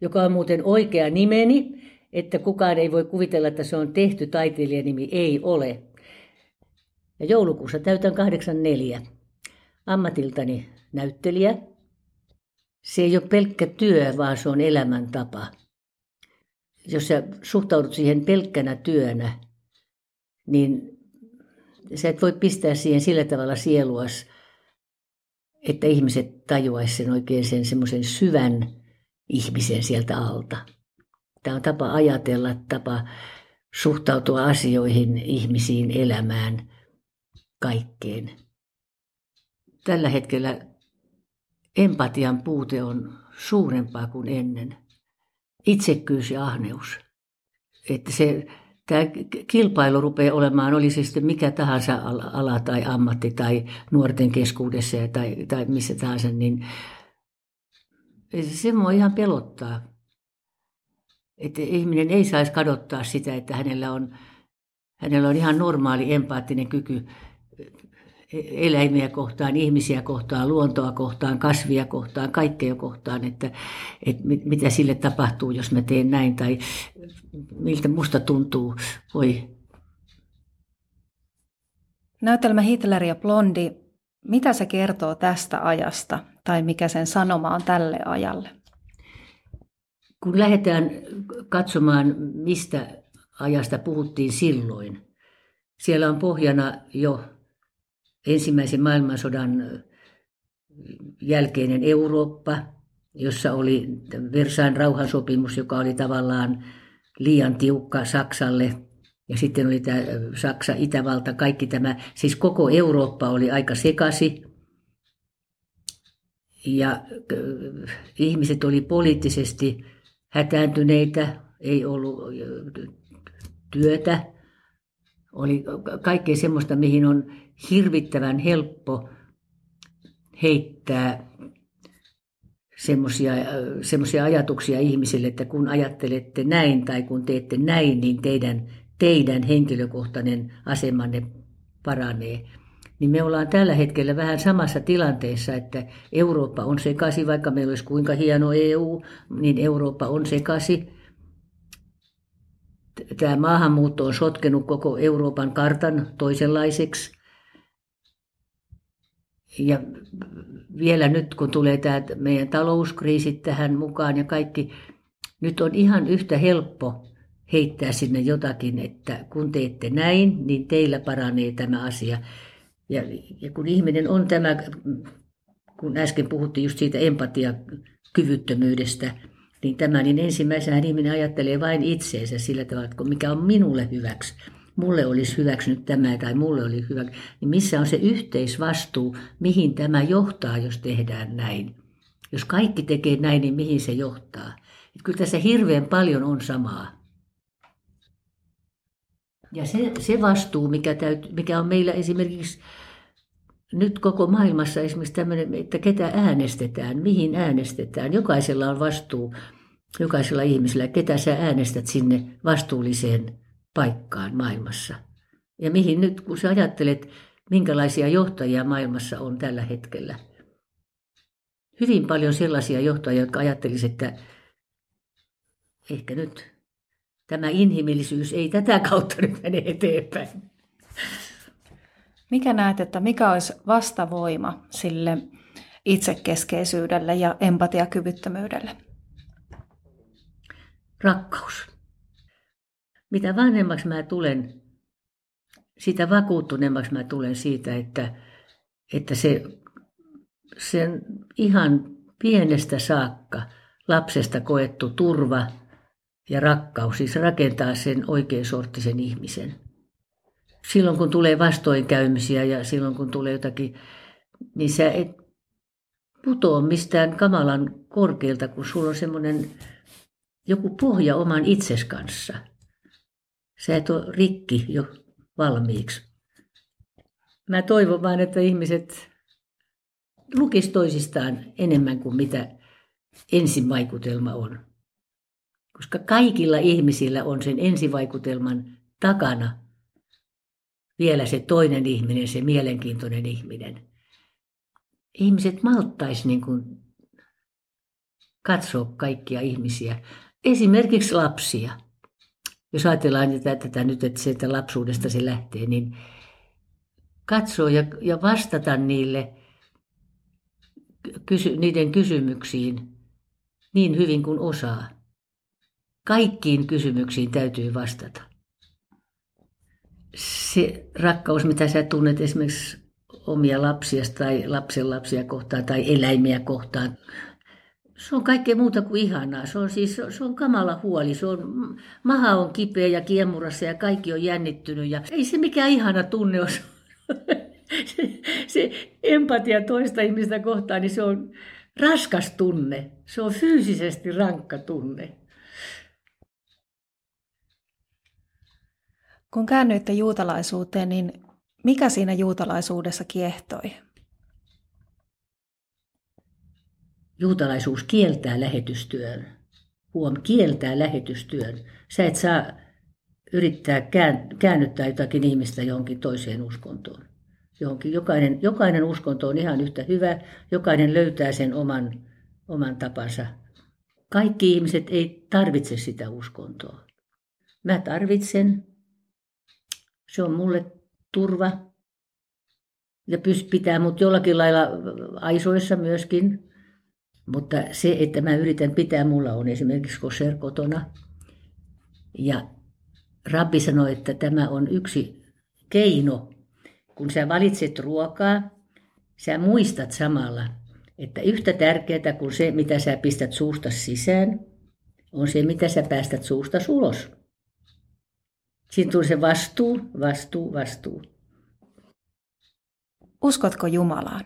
joka on muuten oikea nimeni, että kukaan ei voi kuvitella, että se on tehty taiteilijanimi, ei ole. Ja joulukuussa täytän kahdeksankymmentäneljä. Ammatiltani näyttelijä. Se ei ole pelkkä työ, vaan se on elämäntapa. Jos sä suhtaudut siihen pelkkänä työnä, niin sä et voi pistää siihen sillä tavalla sieluas, että ihmiset tajuaisivat sen oikein sen semmoisen syvän ihmisen sieltä alta. Tämä on tapa ajatella, tapa suhtautua asioihin, ihmisiin, elämään, kaikkeen. Tällä hetkellä empatian puute on suurempaa kuin ennen. Itsekkyys ja ahneus. Että se, tämä kilpailu rupeaa olemaan, oli se sitten mikä tahansa ala tai ammatti tai nuorten keskuudessa tai, tai missä tahansa, niin se voi ihan pelottaa. Että ihminen ei saisi kadottaa sitä, että hänellä on, hänellä on ihan normaali empaattinen kyky eläimiä kohtaan, ihmisiä kohtaan, luontoa kohtaan, kasvia kohtaan, kaikkea kohtaan, että, että mitä sille tapahtuu, jos mä teen näin, tai miltä musta tuntuu. Voi. Näytelmä Hitler ja Blondi, mitä se kertoo tästä ajasta, tai mikä sen sanoma on tälle ajalle? Kun lähdetään katsomaan, mistä ajasta puhuttiin silloin, siellä on pohjana jo ensimmäisen maailmansodan jälkeinen Eurooppa, jossa oli Versain rauhansopimus, joka oli tavallaan liian tiukka Saksalle. Ja sitten oli tämä Saksa, Itävalta, kaikki tämä. Siis koko Eurooppa oli aika sekasi. Ja ihmiset oli poliittisesti hätääntyneitä, ei ollut työtä. Oli kaikkea semmoista, mihin on hirvittävän helppo heittää semmoisia ajatuksia ihmisille, että kun ajattelette näin tai kun teette näin, niin teidän, teidän henkilökohtainen asemanne paranee. Niin me ollaan tällä hetkellä vähän samassa tilanteessa, että Eurooppa on sekaisin, vaikka meillä olisi kuinka hieno E U, niin Eurooppa on sekaisin. Tämä maahanmuutto on sotkenut koko Euroopan kartan toisenlaiseksi. Ja vielä nyt, kun tulee tämä meidän talouskriisit tähän mukaan ja kaikki, nyt on ihan yhtä helppo heittää sinne jotakin, että kun teette näin, niin teillä paranee tämä asia. Ja, ja kun ihminen on tämä, kun äsken puhuttiin just siitä empatiakyvyttömyydestä, niin tämä, niin ensimmäisenä ihminen ajattelee vain itseensä sillä tavalla, että mikä on minulle hyväksi. Mulle olisi hyväksynyt tämä tai mulle oli hyvä, niin missä on se yhteisvastuu, mihin tämä johtaa, jos tehdään näin. Jos kaikki tekee näin, niin mihin se johtaa. Että kyllä tässä hirveän paljon on samaa. Ja se, se vastuu, mikä, täyt, mikä on meillä esimerkiksi nyt koko maailmassa, esimerkiksi tämmöinen, että ketä äänestetään, mihin äänestetään. Jokaisella on vastuu, jokaisella ihmisellä, ketä sä äänestät sinne vastuulliseen paikkaan maailmassa. Ja mihin nyt, kun sä ajattelet, minkälaisia johtajia maailmassa on tällä hetkellä. Hyvin paljon sellaisia johtajia, jotka ajattelisivat, että ehkä nyt tämä inhimillisyys ei tätä kautta nyt mene eteenpäin. Mikä näet, että mikä olisi vastavoima sille itsekeskeisyydelle ja empatiakyvyttömyydelle? Rakkaus. Mitä vanhemmaksi mä tulen, sitä vakuuttuneemmaksi mä tulen siitä, että, että se, sen ihan pienestä saakka lapsesta koettu turva ja rakkaus, siis rakentaa sen oikeansorttisen ihmisen. Silloin kun tulee vastoinkäymisiä ja silloin kun tulee jotakin, niin sä et putoa mistään kamalan korkealta, kun sulla on semmoinen joku pohja oman itses kanssa. Sä et ole rikki jo valmiiksi. Mä toivon vaan, että ihmiset lukis toisistaan enemmän kuin mitä ensivaikutelma on. Koska kaikilla ihmisillä on sen ensivaikutelman takana vielä se toinen ihminen, se mielenkiintoinen ihminen. Ihmiset malttaisi niin kuin katsoa kaikkia ihmisiä, esimerkiksi lapsia. Jos ajatellaan tätä, tätä nyt, että sieltä lapsuudesta se lähtee, niin katsoa ja, ja vastata niille kysy, niiden kysymyksiin niin hyvin kuin osaa. Kaikkiin kysymyksiin täytyy vastata. Se rakkaus, mitä sä tunnet esimerkiksi omia lapsia tai lapsenlapsia kohtaan tai eläimiä kohtaan, se on kaikkea muuta kuin ihanaa. Se on, siis, se on kamala huoli. Se on, maha on kipeä ja kiemurassa ja kaikki on jännittynyt. Ja ei se mikään ihana tunne ole. Se, se empatia toista ihmistä kohtaan, niin se on raskas tunne. Se on fyysisesti rankka tunne. Kun käännyitte juutalaisuuteen, niin mikä siinä juutalaisuudessa kiehtoi? Juutalaisuus kieltää lähetystyön. Huom, kieltää lähetystyön. Sä et saa yrittää käännyttää jotakin ihmistä johonkin toiseen uskontoon. Johonkin. Jokainen, jokainen uskonto on ihan yhtä hyvä. Jokainen löytää sen oman, oman tapansa. Kaikki ihmiset ei tarvitse sitä uskontoa. Mä tarvitsen. Se on mulle turva ja pitää mut jollakin lailla aisoissa myöskin. Mutta se, että mä yritän pitää, mulla on esimerkiksi koser kotona. Ja rabbi sanoi, että tämä on yksi keino. Kun sä valitset ruokaa, sä muistat samalla, että yhtä tärkeää kuin se, mitä sä pistät suusta sisään, on se, mitä sä päästät suusta ulos. Siinä tuli se vastuu, vastuu, vastuu. Uskotko Jumalaan?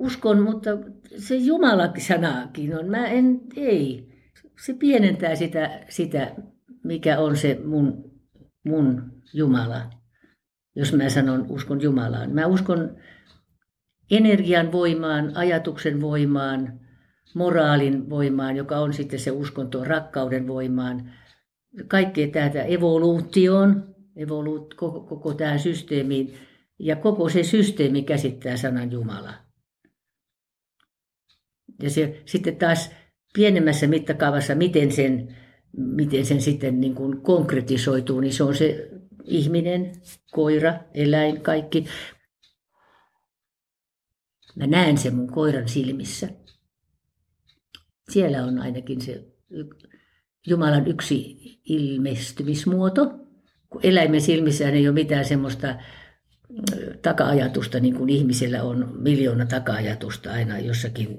Uskon, mutta se Jumala-sanakin on. Mä en, ei. Se pienentää sitä, sitä mikä on se mun, mun Jumala, jos mä sanon uskon Jumalaan. Mä uskon energian voimaan, ajatuksen voimaan, moraalin voimaan, joka on sitten se uskonto, rakkauden voimaan. Kaikkea tätä evoluutioon, evoluut, koko, koko tähän systeemiin, ja koko se systeemi käsittää sanan Jumala. Ja se sitten taas pienemmässä mittakaavassa, miten sen, miten sen sitten niin kuin konkretisoituu, niin se on se ihminen, koira, eläin, kaikki. Mä näen sen mun koiran silmissä. Siellä on ainakin se Jumalan yksi ilmestymismuoto. Kun eläimen silmissään ei ole mitään semmoista taka-ajatusta, niin kuin ihmisellä on miljoona taka-ajatusta aina jossakin.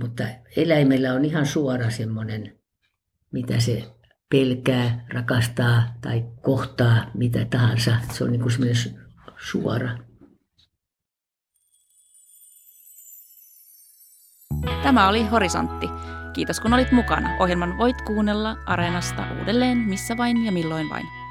Mutta eläimellä on ihan suora semmoinen, mitä se pelkää, rakastaa tai kohtaa, mitä tahansa. Se on niin kuin semmoinen suora. Tämä oli Horisontti. Kiitos kun olit mukana. Ohjelman voit kuunnella Areenasta uudelleen missä vain ja milloin vain.